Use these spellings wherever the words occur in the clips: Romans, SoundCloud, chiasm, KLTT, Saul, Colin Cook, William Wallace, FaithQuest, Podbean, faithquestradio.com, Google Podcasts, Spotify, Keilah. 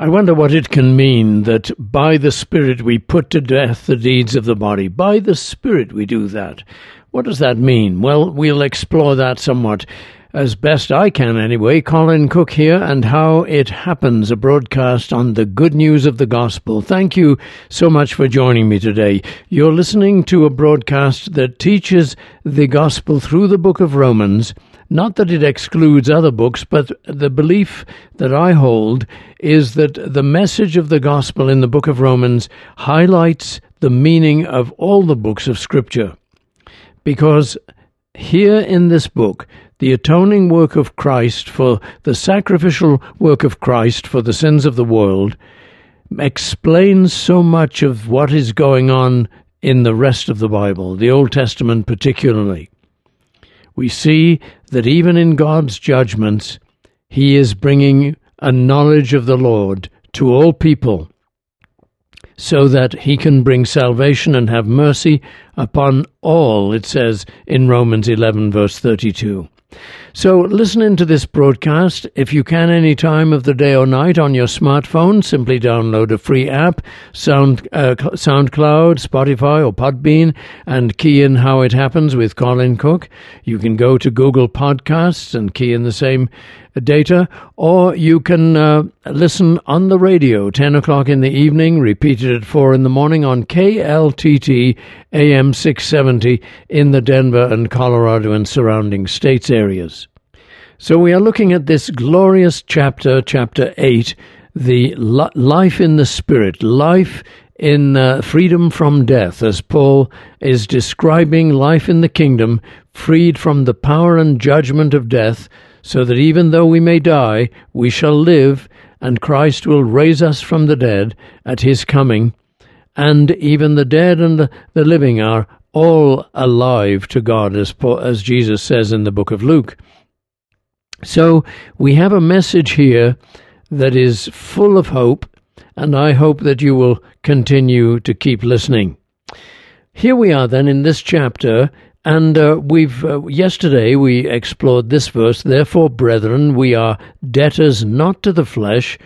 I wonder what it can mean that by the Spirit we put to death the deeds of the body. By the Spirit we do that. What does that mean? Well, we'll explore that somewhat, as best I can anyway. Colin Cook here, and How It Happens, a broadcast on the good news of the gospel. Thank you so much for joining me today. You're listening to a broadcast that teaches the gospel through the book of Romans. Not that it excludes other books, but the belief that I hold is that the message of the gospel in the book of Romans highlights the meaning of all the books of Scripture. Because here in this book, the atoning work of Christ for the sacrificial work of Christ for the sins of the world explains so much of what is going on in the rest of the Bible, the Old Testament particularly. We see that even in God's judgments, He is bringing a knowledge of the Lord to all people so that He can bring salvation and have mercy upon all, it says in Romans 11, verse 32. So listen into this broadcast if you can any time of the day or night on your smartphone. Simply download a free app, SoundCloud, Spotify or Podbean, and key in How It Happens with Colin Cook. You can go to Google Podcasts and key in the same data, or you can listen on the radio 10 o'clock in the evening, repeated at 4 in the morning on KLTT AM 670 in the Denver and Colorado and surrounding states areas. So we are looking at this glorious chapter, chapter 8, the life in the Spirit, life in freedom from death, as Paul is describing life in the kingdom, freed from the power and judgment of death, so that even though we may die, we shall live, and Christ will raise us from the dead at His coming, and even the dead and the living are all alive to God, as Jesus says in the book of Luke. So we have a message here that is full of hope, and I hope that you will continue to keep listening. Here we are then in this chapter, and yesterday we explored this verse: therefore, brethren, we are debtors not to the flesh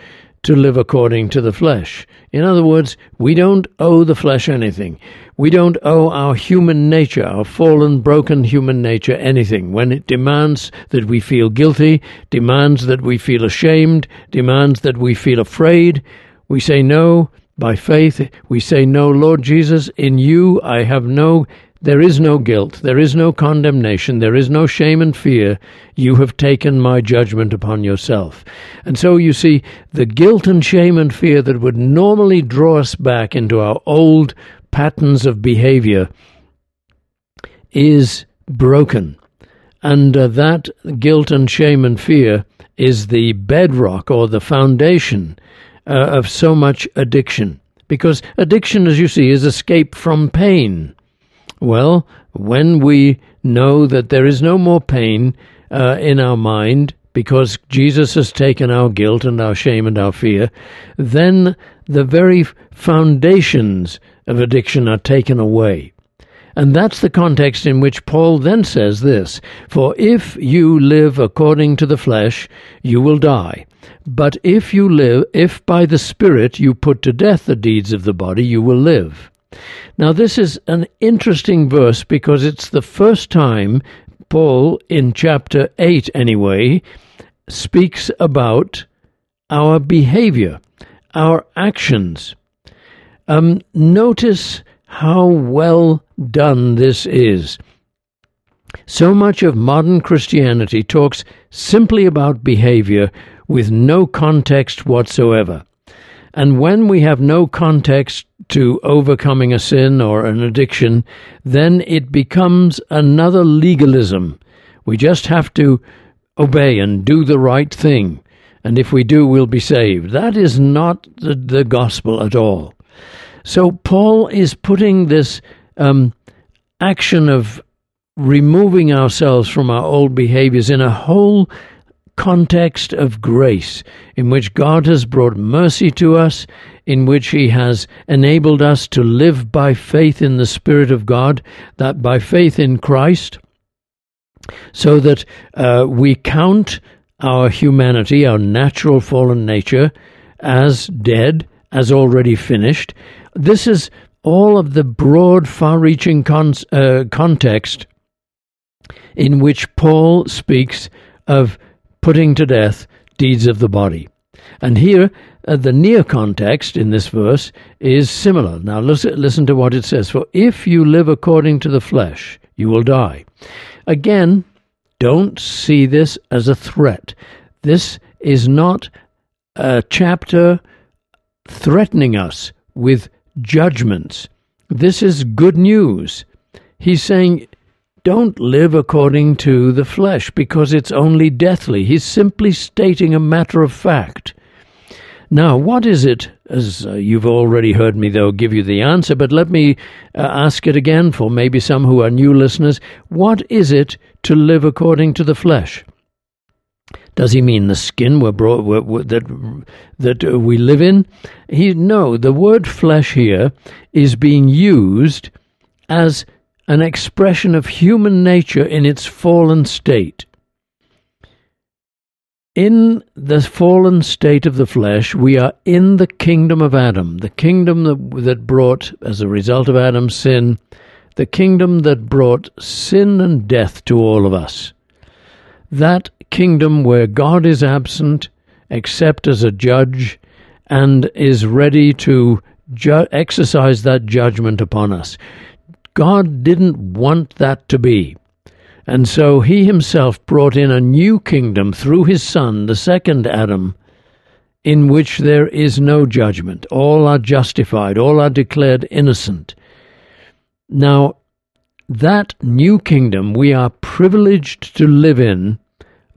to live according to the flesh. In other words, we don't owe the flesh anything. We don't owe our human nature, our fallen, broken human nature anything. When it demands that we feel guilty, demands that we feel ashamed, demands that we feel afraid, we say no by faith. We say no, Lord Jesus, in You I have no. There is no guilt, there is no condemnation, there is no shame and fear. You have taken my judgment upon yourself. And so you see, the guilt and shame and fear that would normally draw us back into our old patterns of behavior is broken. And that guilt and shame and fear is the bedrock or the foundation of so much addiction. Because addiction, as you see, is escape from pain. Well, when we know that there is no more pain in our mind because Jesus has taken our guilt and our shame and our fear, then the very foundations of addiction are taken away. And that's the context in which Paul then says this: for if you live according to the flesh, you will die. But if you live, if by the Spirit you put to death the deeds of the body, you will live. Now, this is an interesting verse because it's the first time Paul, in chapter 8 anyway, speaks about our behavior, our actions. Notice how well done this is. So much of modern Christianity talks simply about behavior with no context whatsoever. And when we have no context to overcoming a sin or an addiction, then it becomes another legalism. We just have to obey and do the right thing, and if we do, we'll be saved. That is not the gospel at all. So Paul is putting this action of removing ourselves from our old behaviors in a whole context of grace, in which God has brought mercy to us, in which He has enabled us to live by faith in the Spirit of God, that by faith in Christ, so that we count our humanity, our natural fallen nature, as dead, as already finished. This is all of the broad, far-reaching context in which Paul speaks of putting to death deeds of the body. And here, the near context in this verse is similar. Now listen to what it says. For if you live according to the flesh, you will die. Again, don't see this as a threat. This is not a chapter threatening us with judgments. This is good news. He's saying, don't live according to the flesh because it's only deathly. He's simply stating a matter of fact. Now, what is it? As you've already heard me, though, give you the answer, but let me ask it again for maybe some who are new listeners. What is it to live according to the flesh? Does he mean the skin that we live in? No, the word flesh here is being used as an expression of human nature in its fallen state. In the fallen state of the flesh, we are in the kingdom of Adam, the kingdom that brought, as a result of Adam's sin, the kingdom that brought sin and death to all of us. That kingdom where God is absent, except as a judge, and is ready to exercise that judgment upon us. God didn't want that to be. And so he himself brought in a new kingdom through his son, the second Adam, in which there is no judgment. All are justified. All are declared innocent. Now, that new kingdom we are privileged to live in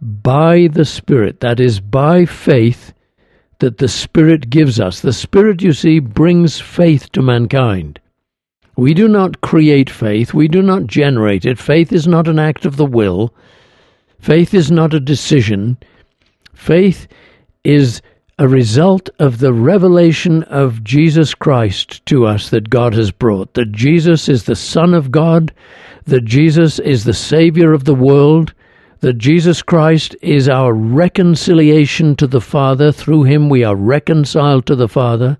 by the Spirit. That is, by faith that the Spirit gives us. The Spirit, you see, brings faith to mankind. We do not create faith. We do not generate it. Faith is not an act of the will. Faith is not a decision. Faith is a result of the revelation of Jesus Christ to us that God has brought, that Jesus is the Son of God, that Jesus is the Savior of the world, that Jesus Christ is our reconciliation to the Father. Through him we are reconciled to the Father.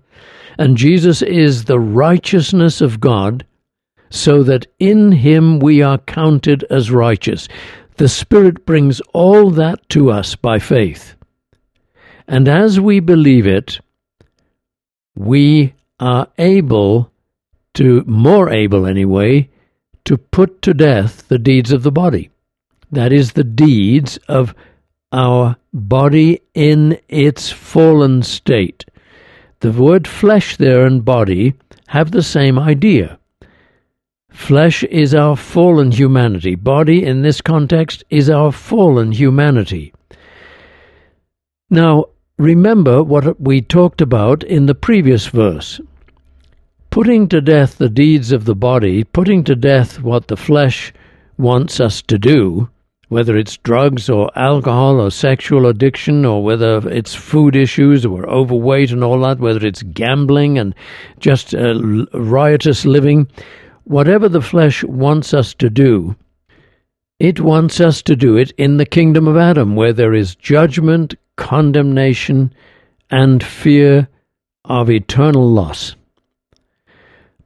And Jesus is the righteousness of God, so that in him we are counted as righteous. The Spirit brings all that to us by faith. And as we believe it, we are able to, more able anyway, to put to death the deeds of the body. That is, the deeds of our body in its fallen state. The word flesh there and body have the same idea. Flesh is our fallen humanity. Body, in this context, is our fallen humanity. Now, remember what we talked about in the previous verse. Putting to death the deeds of the body, putting to death what the flesh wants us to do, whether it's drugs or alcohol or sexual addiction, or whether it's food issues or we're overweight and all that, whether it's gambling and just riotous living, whatever the flesh wants us to do, it wants us to do it in the kingdom of Adam, where there is judgment, condemnation, and fear of eternal loss.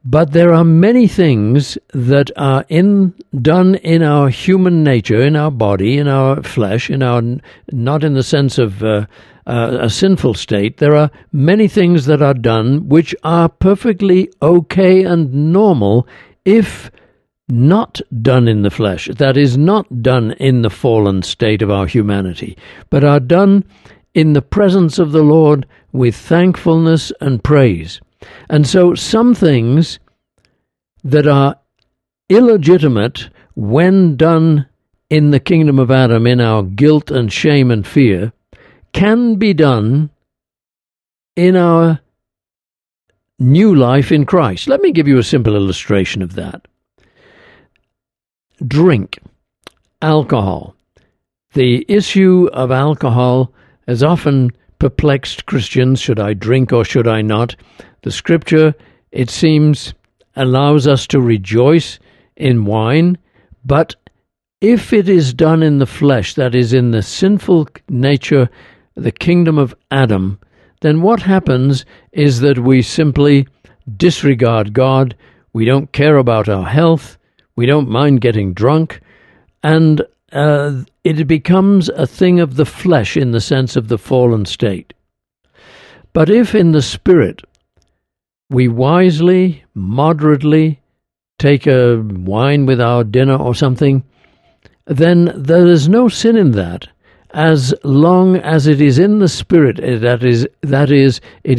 But there are many things that are done in our human nature, in our body, in our flesh, not in the sense of a sinful state. There are many things that are done which are perfectly okay and normal if not done in the flesh. That is, not done in the fallen state of our humanity, but are done in the presence of the Lord with thankfulness and praise. And so some things that are illegitimate when done in the kingdom of Adam, in our guilt and shame and fear, can be done in our new life in Christ. Let me give you a simple illustration of that. Drink, alcohol. The issue of alcohol has often perplexed Christians. Should I drink or should I not? The Scripture, it seems, allows us to rejoice in wine, but if it is done in the flesh, that is, in the sinful nature, the kingdom of Adam, then what happens is that we simply disregard God, we don't care about our health, we don't mind getting drunk, and it becomes a thing of the flesh in the sense of the fallen state. But if in the Spirit we wisely, moderately take a wine with our dinner or something, then there is no sin in that, as long as it is in the Spirit, that is, it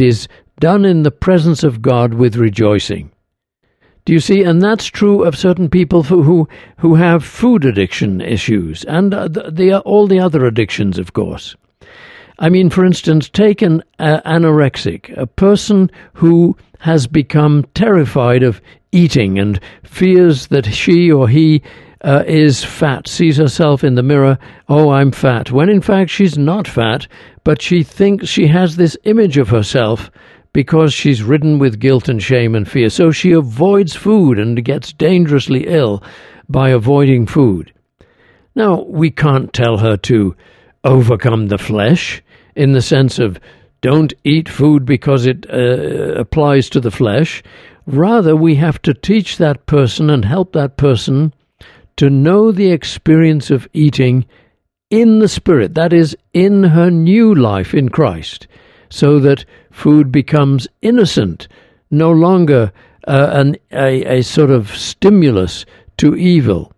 is done in the presence of God with rejoicing. Do you see? And that's true of certain people who have food addiction issues and all the other addictions, of course. I mean, for instance, take an anorexic, a person who has become terrified of eating and fears that she or he is fat, sees herself in the mirror, oh, I'm fat, when in fact she's not fat, but she thinks she has this image of herself because she's ridden with guilt and shame and fear. So she avoids food and gets dangerously ill by avoiding food. Now, we can't tell her to overcome the flesh in the sense of don't eat food because it applies to the flesh. Rather, we have to teach that person and help that person to know the experience of eating in the Spirit, that is, in her new life in Christ, so that food becomes innocent, no longer a sort of stimulus to evil.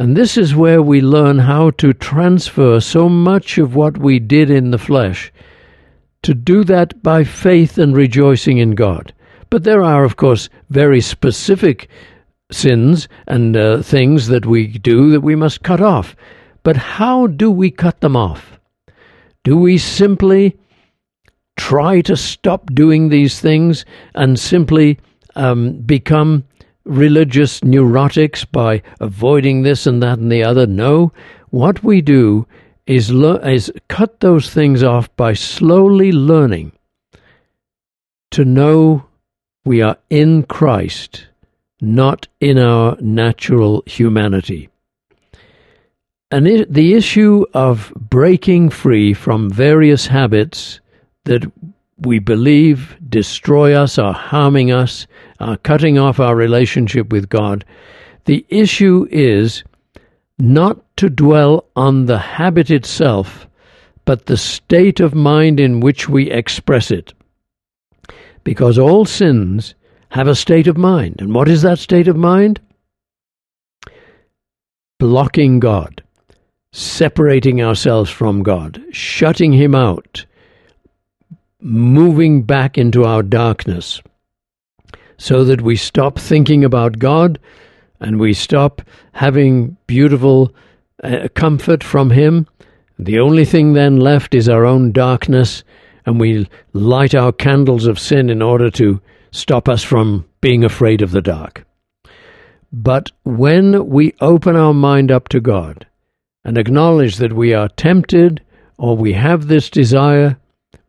And this is where we learn how to transfer so much of what we did in the flesh, to do that by faith and rejoicing in God. But there are, of course, very specific sins and things that we do that we must cut off. But how do we cut them off? Do we simply try to stop doing these things and simply become religious neurotics by avoiding this and that and the other? No. What we do is cut those things off by slowly learning to know we are in Christ, not in our natural humanity. And the issue of breaking free from various habits that we believe destroy us, are harming us, are cutting off our relationship with God, the issue is not to dwell on the habit itself, but the state of mind in which we express it. Because all sins have a state of mind. And what is that state of mind? Blocking God, separating ourselves from God, shutting him out, moving back into our darkness, so that we stop thinking about God and we stop having beautiful comfort from him. The only thing then left is our own darkness, and we light our candles of sin in order to stop us from being afraid of the dark. But when we open our mind up to God and acknowledge that we are tempted, or we have this desire,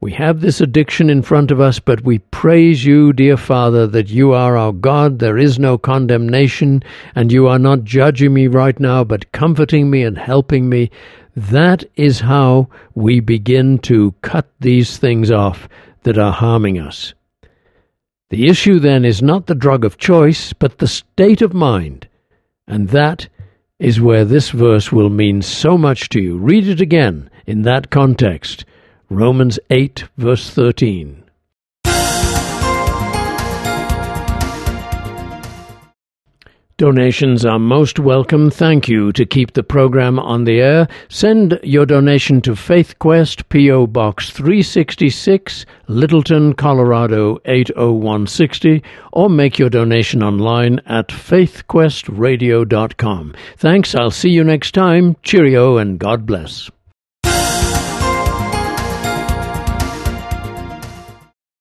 we have this addiction in front of us, but we praise you, dear Father, that you are our God, there is no condemnation, and you are not judging me right now, but comforting me and helping me. That is how we begin to cut these things off that are harming us. The issue then is not the drug of choice, but the state of mind. And that is where this verse will mean so much to you. Read it again in that context. Romans 8, verse 13. Donations are most welcome. Thank you. To keep the program on the air, send your donation to FaithQuest, P.O. Box 366, Littleton, Colorado 80160, or make your donation online at faithquestradio.com. Thanks. I'll see you next time. Cheerio and God bless.